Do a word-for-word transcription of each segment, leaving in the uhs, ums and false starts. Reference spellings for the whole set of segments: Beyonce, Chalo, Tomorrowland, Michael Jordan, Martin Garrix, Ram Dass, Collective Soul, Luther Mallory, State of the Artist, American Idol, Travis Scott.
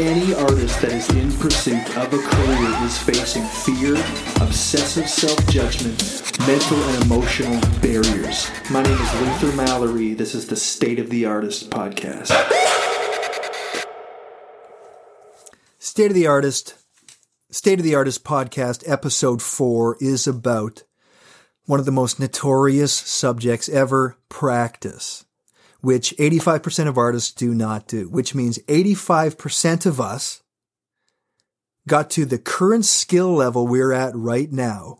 Any artist that is in pursuit of a career is facing fear, obsessive self-judgment, mental and emotional barriers. My name is Luther Mallory. This is the State of the Artist podcast. State of the Artist, State of the Artist podcast, episode four is about one of the most notorious subjects ever, practice, which eighty-five percent of artists do not do, which means eighty-five percent of us got to the current skill level we're at right now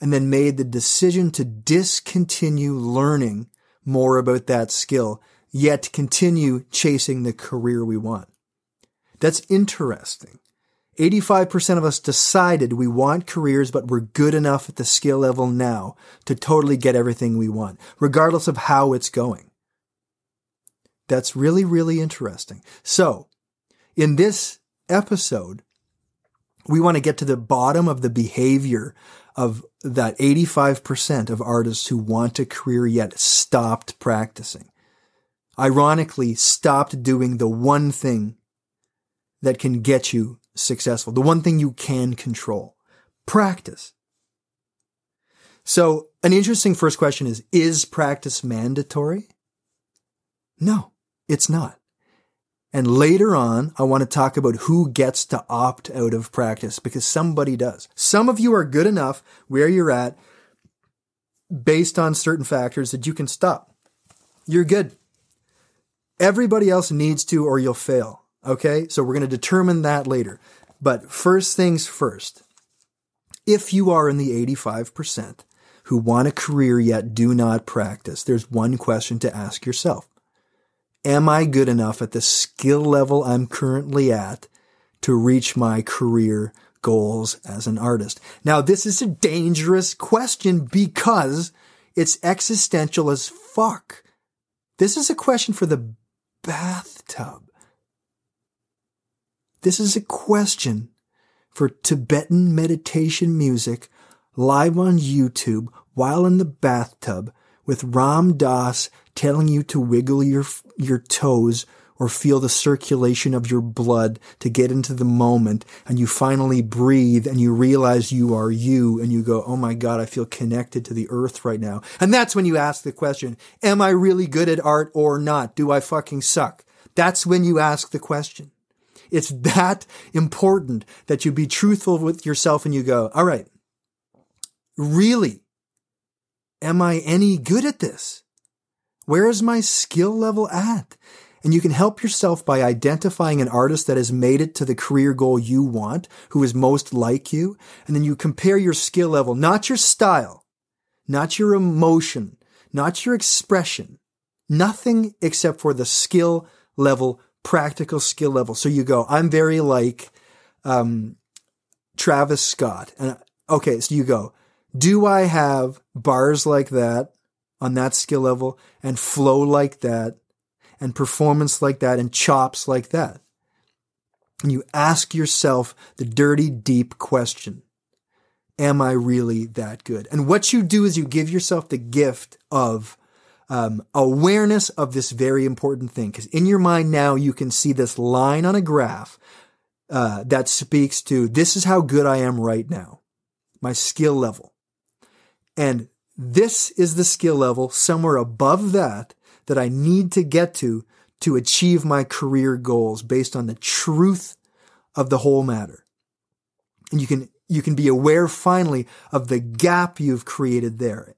and then made the decision to discontinue learning more about that skill, yet continue chasing the career we want. That's interesting. eighty-five percent of us decided we want careers, but we're good enough at the skill level now to totally get everything we want, regardless of how it's going. That's really, really interesting. So, in this episode, we want to get to the bottom of the behavior of that eighty-five percent of artists who want a career yet stopped practicing. Ironically, stopped doing the one thing that can get you successful, the one thing you can control, practice. So, an interesting first question is, is practice mandatory? No. It's not. And later on, I want to talk about who gets to opt out of practice, because somebody does. Some of you are good enough where you're at based on certain factors that you can stop. You're good. Everybody else needs to, or you'll fail. Okay? So we're going to determine that later. But first things first, if you are in the eighty-five percent who want a career yet do not practice, there's one question to ask yourself. Am I good enough at the skill level I'm currently at to reach my career goals as an artist? Now, this is a dangerous question because it's existential as fuck. This is a question for the bathtub. This is a question for Tibetan meditation music live on YouTube while in the bathtub with Ram Dass telling you to wiggle your your toes or feel the circulation of your blood to get into the moment, and you finally breathe and you realize you are you and you go, oh my God, I feel connected to the earth right now. And that's when you ask the question, am I really good at art or not? Do I fucking suck? That's when you ask the question. It's that important that you be truthful with yourself and you go, all right, really, am I any good at this? Where is my skill level at? And you can help yourself by identifying an artist that has made it to the career goal you want, who is most like you. And then you compare your skill level, not your style, not your emotion, not your expression, nothing except for the skill level, practical skill level. So you go, I'm very like um, Travis Scott. And okay, so you go, do I have bars like that on that skill level, and flow like that, and performance like that, and chops like that? And you ask yourself the dirty, deep question, am I really that good? And what you do is you give yourself the gift of um, awareness of this very important thing, because in your mind now you can see this line on a graph uh, that speaks to, this is how good I am right now, my skill level. And this is the skill level somewhere above that that I need to get to to achieve my career goals based on the truth of the whole matter. And you can you can be aware finally of the gap you've created there.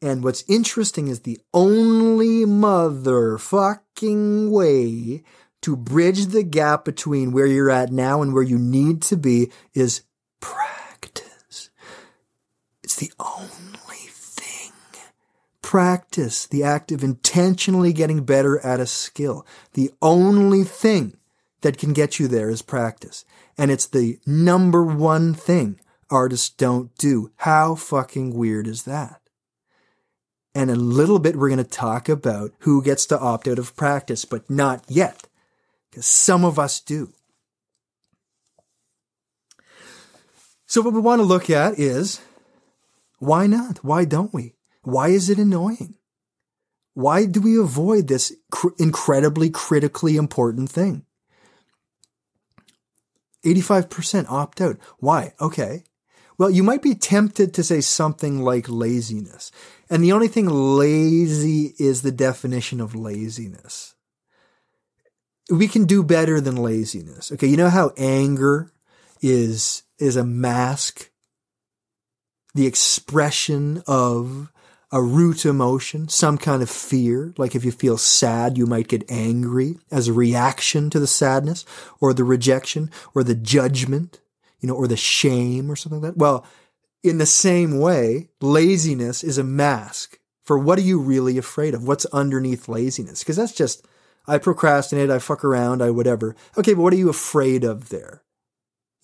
And what's interesting is the only motherfucking way to bridge the gap between where you're at now and where you need to be is practice. It's the only practice, the act of intentionally getting better at a skill. The only thing that can get you there is practice. And it's the number one thing artists don't do. How fucking weird is that? And in a little bit, we're going to talk about who gets to opt out of practice, but not yet, because some of us do. So what we want to look at is, why not? Why don't we? Why is it annoying? Why do we avoid this cr- incredibly critically important thing? eighty-five percent opt out. Why? Okay. Well, you might be tempted to say something like laziness. And the only thing lazy is the definition of laziness. We can do better than laziness. Okay, you know how anger is is a mask, the expression of a root emotion, some kind of fear. Like if you feel sad, you might get angry as a reaction to the sadness or the rejection or the judgment, you know, or the shame or something like that. Well, in the same way, laziness is a mask for what are you really afraid of? What's underneath laziness? Because that's just, I procrastinate, I fuck around, I whatever. Okay, but what are you afraid of there?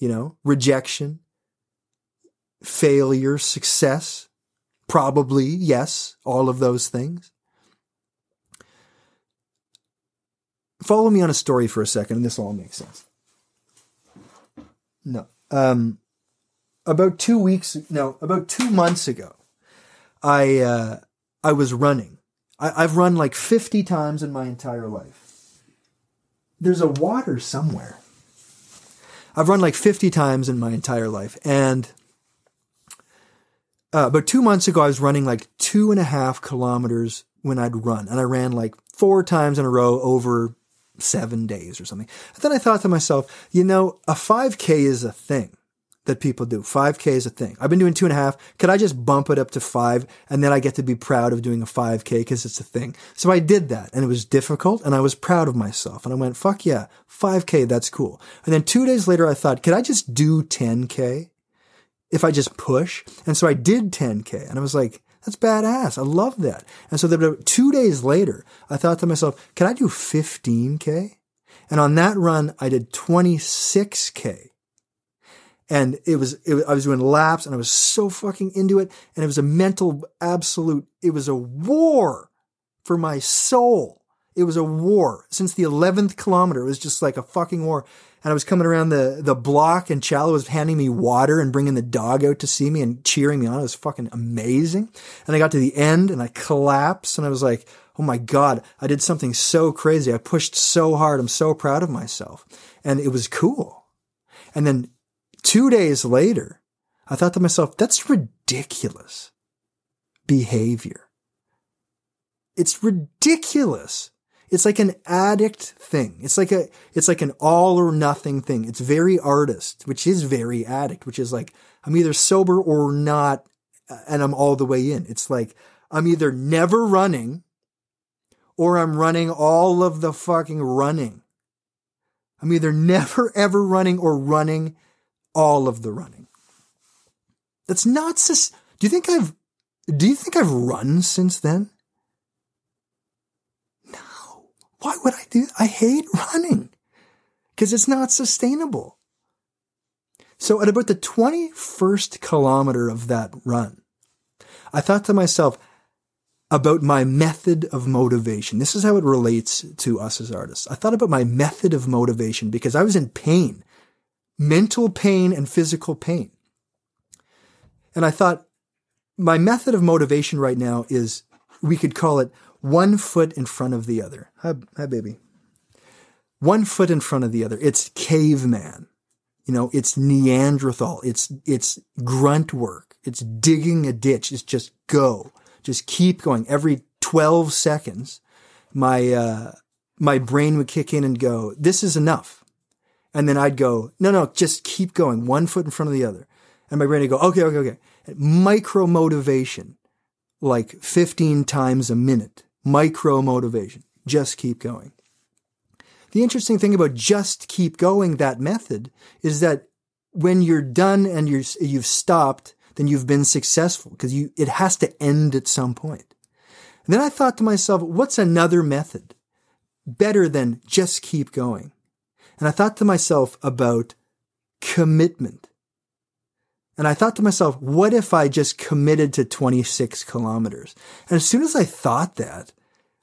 You know, rejection, failure, success, probably, yes, all of those things. Follow me on a story for a second, and this all makes sense. No. Um, about two weeks, no, about two months ago, I uh, I was running. I, I've run like fifty times in my entire life. There's a water somewhere. I've run like fifty times in my entire life. And uh, about two months ago, I was running like two and a half kilometers when I'd run. And I ran like four times in a row over seven days or something. And then I thought to myself, you know, a five K is a thing that people do. five K is a thing. I've been doing two and a half. Could I just bump it up to five? And then I get to be proud of doing a five K because it's a thing. So I did that, and it was difficult, and I was proud of myself. And I went, fuck yeah, five K, that's cool. And then two days later, I thought, could I just do ten K if I just push? And so I did ten K, and I was like, that's badass. I love that. And so two days later, I thought to myself, can I do fifteen K? And on that run, I did twenty-six K. And it was, it, I was doing laps, and I was so fucking into it. And it was a mental absolute, it was a war for my soul. It was a war. Since the eleventh kilometer, it was just like a fucking war. And I was coming around the, the block, and Chalo was handing me water and bringing the dog out to see me and cheering me on. It was fucking amazing. And I got to the end, and I collapsed, and I was like, oh my God, I did something so crazy. I pushed so hard. I'm so proud of myself. And it was cool. And then two days later, I thought to myself, that's ridiculous behavior. It's ridiculous. It's like an addict thing. It's like a, it's like an all or nothing thing. It's very artist, which is very addict, which is like, I'm either sober or not, and I'm all the way in. It's like, I'm either never running or I'm running all of the fucking running. I'm either never ever running or running all of the running. That's not sus- do you think I've do you think I've run since then? No. Why would I do that? I hate running because it's not sustainable. So at about the twenty-first kilometer of that run, I thought to myself about my method of motivation. This is how it relates to us as artists. I thought about my method of motivation because I was in pain. Mental pain and physical pain. And I thought my method of motivation right now is, we could call it one foot in front of the other. Hi, hi baby. One foot in front of the other. It's caveman. You know, it's Neanderthal. It's, it's grunt work. It's digging a ditch. It's just go. Just keep going. Every twelve seconds, my, uh, my brain would kick in and go, this is enough. And then I'd go, no, no, just keep going, one foot in front of the other. And my brain would go, okay, okay, okay. Micro motivation, like fifteen times a minute. Micro motivation, just keep going. The interesting thing about just keep going, that method, is that when you're done and you're, you've stopped, then you've been successful because you it has to end at some point. And then I thought to myself, what's another method better than just keep going? And I thought to myself about commitment. And I thought to myself, what if I just committed to twenty-six kilometers? And as soon as I thought that,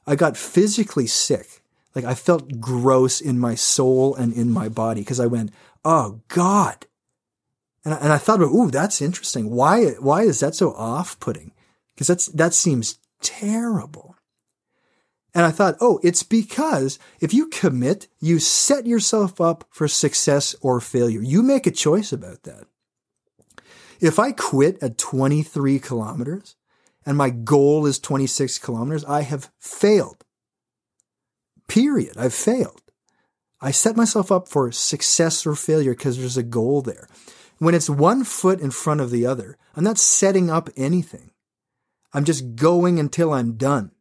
I got physically sick. Like I felt gross in my soul and in my body because I went, oh God. And I, and I thought about, ooh, that's interesting. Why, why is that so off-putting? Because that's, that seems terrible. And I thought, oh, it's because if you commit, you set yourself up for success or failure. You make a choice about that. If I quit at twenty-three kilometers and my goal is twenty-six kilometers, I have failed. Period. I've failed. I set myself up for success or failure because there's a goal there. When it's one foot in front of the other, I'm not setting up anything. I'm just going until I'm done.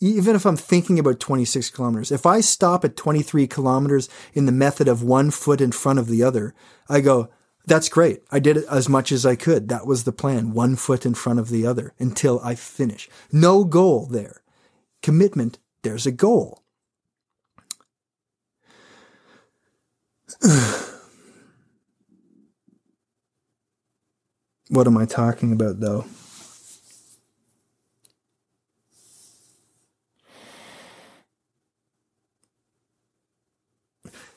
Even if I'm thinking about twenty-six kilometers, if I stop at twenty-three kilometers in the method of one foot in front of the other, I go, that's great. I did it as much as I could. That was the plan. One foot in front of the other until I finish. No goal there. Commitment, there's a goal. What am I talking about, though?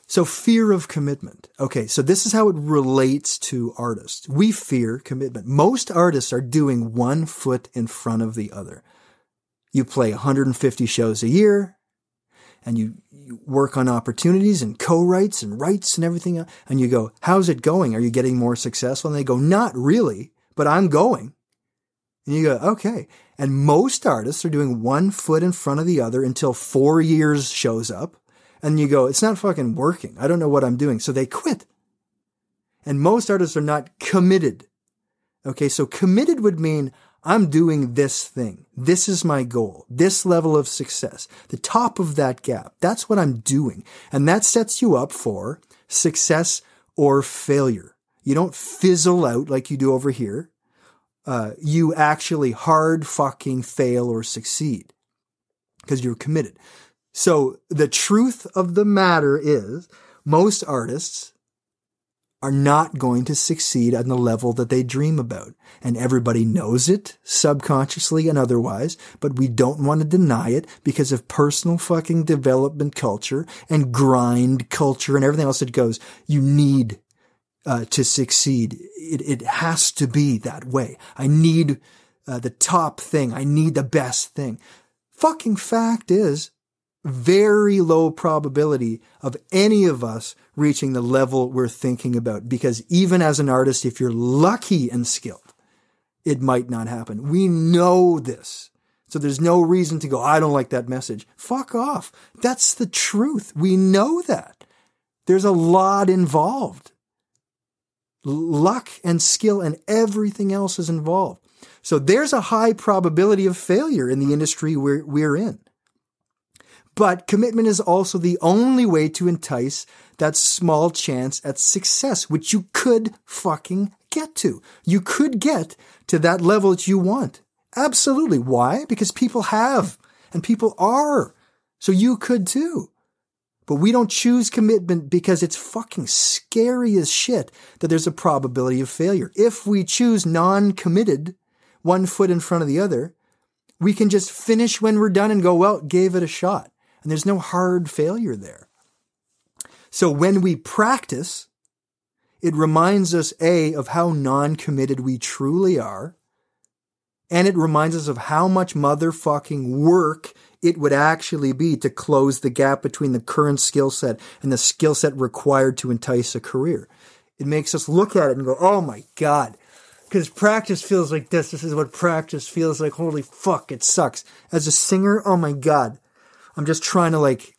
So fear of commitment. Okay, so this is how it relates to artists. We fear commitment. Most artists are doing one foot in front of the other. You play one hundred fifty shows a year, and you, you work on opportunities and co-writes and writes and everything else, and you go, how's it going? Are you getting more successful? And they go, not really, but I'm going. And you go, okay. And most artists are doing one foot in front of the other until four years shows up. And you go, it's not fucking working. I don't know what I'm doing. So they quit. And most artists are not committed. Okay, so committed would mean I'm doing this thing. This is my goal. This level of success. The top of that gap. That's what I'm doing. And that sets you up for success or failure. You don't fizzle out like you do over here. Uh, you actually hard fucking fail or succeed because you're committed. So the truth of the matter is most artists are not going to succeed on the level that they dream about. And everybody knows it subconsciously and otherwise, but we don't want to deny it because of personal fucking development culture and grind culture and everything else that goes, you need uh, to succeed. It, it has to be that way. I need uh, the top thing. I need the best thing. Fucking fact is, very low probability of any of us reaching the level we're thinking about. Because even as an artist, if you're lucky and skilled, it might not happen. We know this. So there's no reason to go, I don't like that message. Fuck off. That's the truth. We know that. There's a lot involved. Luck and skill and everything else is involved. So there's a high probability of failure in the industry we're, we're in. But commitment is also the only way to entice that small chance at success, which you could fucking get to. You could get to that level that you want. Absolutely. Why? Because people have and people are. So you could too. But we don't choose commitment because it's fucking scary as shit that there's a probability of failure. If we choose non-committed, one foot in front of the other, we can just finish when we're done and go, well, gave it a shot. And there's no hard failure there. So when we practice, it reminds us, A, of how non-committed we truly are. And it reminds us of how much motherfucking work it would actually be to close the gap between the current skill set and the skill set required to entice a career. It makes us look at it and go, oh my God. Because practice feels like this. This is what practice feels like. Holy fuck, it sucks. As a singer, oh my God. I'm just trying to like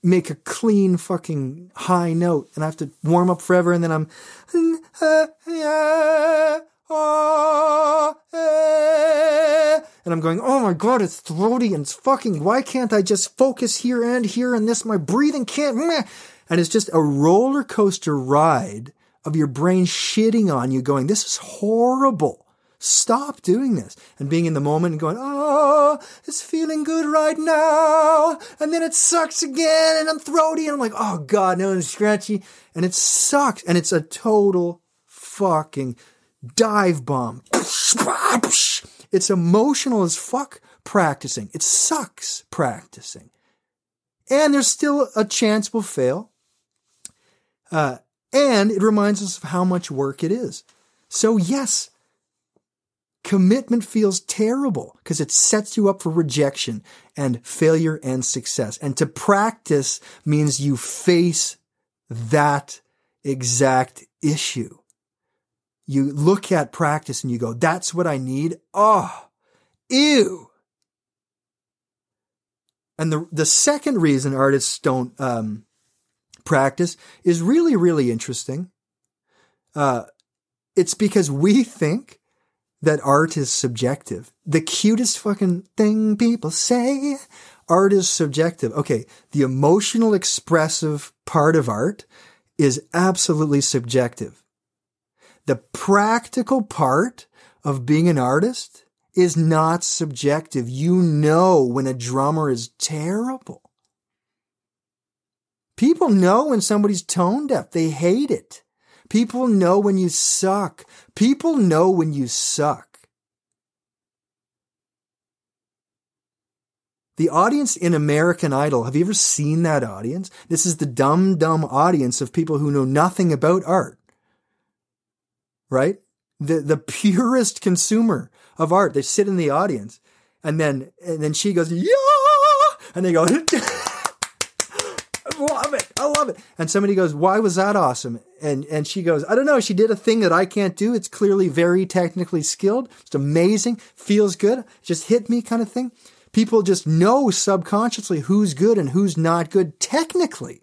make a clean fucking high note and I have to warm up forever and then I'm and I'm going, oh my God, it's throaty and it's fucking, why can't I just focus here and here and this? My breathing can't, and it's just a roller coaster ride of your brain shitting on you going, this is horrible. Stop doing this, and being in the moment and going, oh, it's feeling good right now. And then it sucks again and I'm throaty. And I'm like, oh God, no, it's scratchy. And it sucks. And it's a total fucking dive bomb. It's emotional as fuck practicing. It sucks practicing. And there's still a chance we'll fail. Uh, and it reminds us of how much work it is. So yes, Commitment feels terrible because it sets you up for rejection and failure and success. And to practice means you face that exact issue. You look at practice and you go, that's what I need. Oh, ew. And the the second reason artists don't um, practice is really, really interesting. Uh, it's because we think that art is subjective. The cutest fucking thing people say, art is subjective. Okay, the emotional expressive part of art is absolutely subjective. The practical part of being an artist is not subjective. You know when a drummer is terrible. People know when somebody's tone deaf. They hate it. People know when you suck. People know when you suck. The audience in American Idol, have you ever seen that audience? This is the dumb, dumb audience of people who know nothing about art. Right? The the purest consumer of art. They sit in the audience and then and then she goes, yeah! And they go, love it. I love it. And somebody goes, why was that awesome? And and she goes, I don't know. She did a thing that I can't do. It's clearly very technically skilled. It's amazing. Feels good. Just hit me kind of thing. People just know subconsciously who's good and who's not good technically.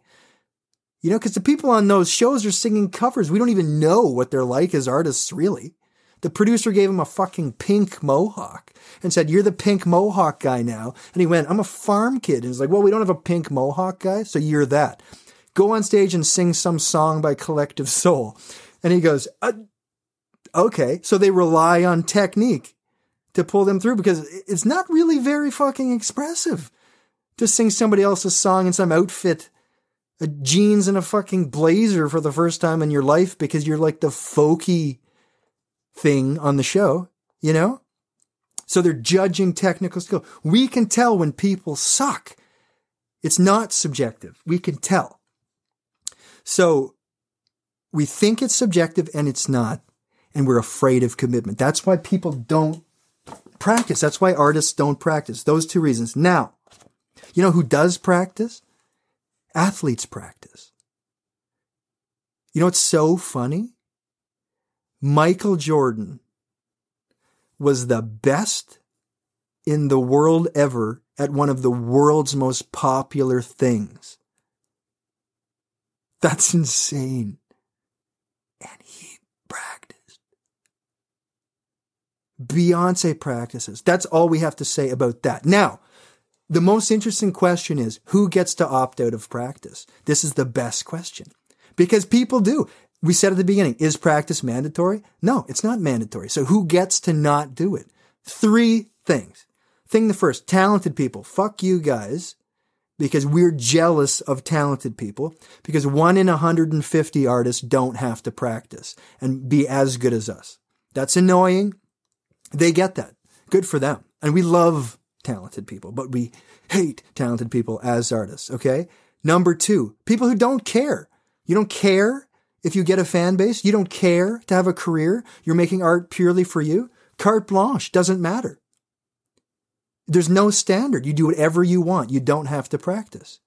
You know, because the people on those shows are singing covers. We don't even know what they're like as artists, really. The producer gave him a fucking pink mohawk and said, you're the pink mohawk guy now. And he went, I'm a farm kid. And he's like, well, we don't have a pink mohawk guy, so you're that. Go on stage and sing some song by Collective Soul. And he goes, uh, okay. So they rely on technique to pull them through because it's not really very fucking expressive to sing somebody else's song in some outfit, a jeans and a fucking blazer for the first time in your life because you're like the folky thing on the show, you know? So they're judging technical skill. We can tell when people suck. It's not subjective. We can tell. So we think it's subjective and it's not. And we're afraid of commitment. That's why people don't practice. That's why artists don't practice. Those two reasons. Now, you know who does practice? Athletes practice. You know what's so funny? Michael Jordan was the best in the world ever at one of the world's most popular things. That's insane. And he practiced. Beyonce practices. That's all we have to say about that. Now, the most interesting question is, who gets to opt out of practice? This is the best question. Because people do. We said at the beginning, is practice mandatory? No, it's not mandatory. So who gets to not do it? Three things. Thing the first, talented people. Fuck you guys, because we're jealous of talented people, because one in one hundred fifty artists don't have to practice and be as good as us. That's annoying. They get that. Good for them. And we love talented people, but we hate talented people as artists, okay? Number two, people who don't care. You don't care. If you get a fan base, you don't care to have a career. You're making art purely for you. Carte blanche, doesn't matter. There's no standard. You do whatever you want. You don't have to practice.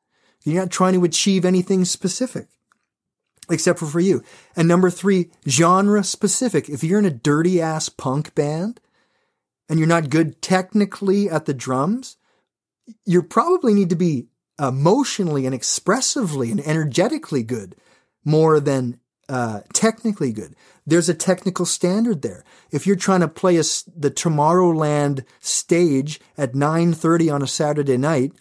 You're not trying to achieve anything specific, except for for you. And number three, genre specific. If you're in a dirty ass punk band and you're not good technically at the drums, you probably need to be emotionally and expressively and energetically good more than Uh, technically good. There's a technical standard there. If you're trying to play a, the Tomorrowland stage at nine thirty on a Saturday night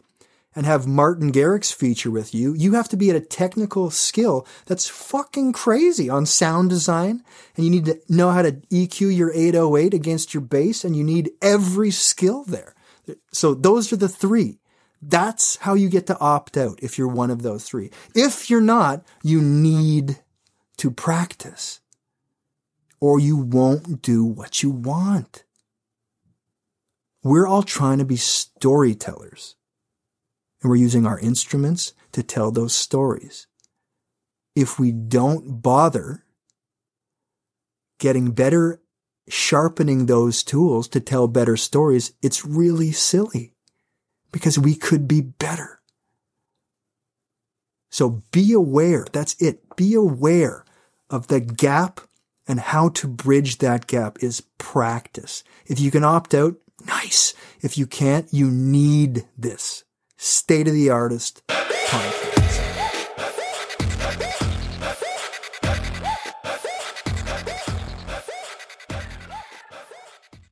and have Martin Garrix feature with you, you have to be at a technical skill that's fucking crazy on sound design. And you need to know how to E Q your eight oh eight against your bass, and you need every skill there. So those are the three. That's how you get to opt out if you're one of those three. If you're not, you need to practice, or you won't do what you want. We're all trying to be storytellers, and we're using our instruments to tell those stories. If we don't bother getting better sharpening those tools to tell better stories, it's really silly because we could be better. So be aware. That's it. Be aware of the gap, and how to bridge that gap is practice. If you can opt out, nice. If you can't, you need this. State of the Artist conference.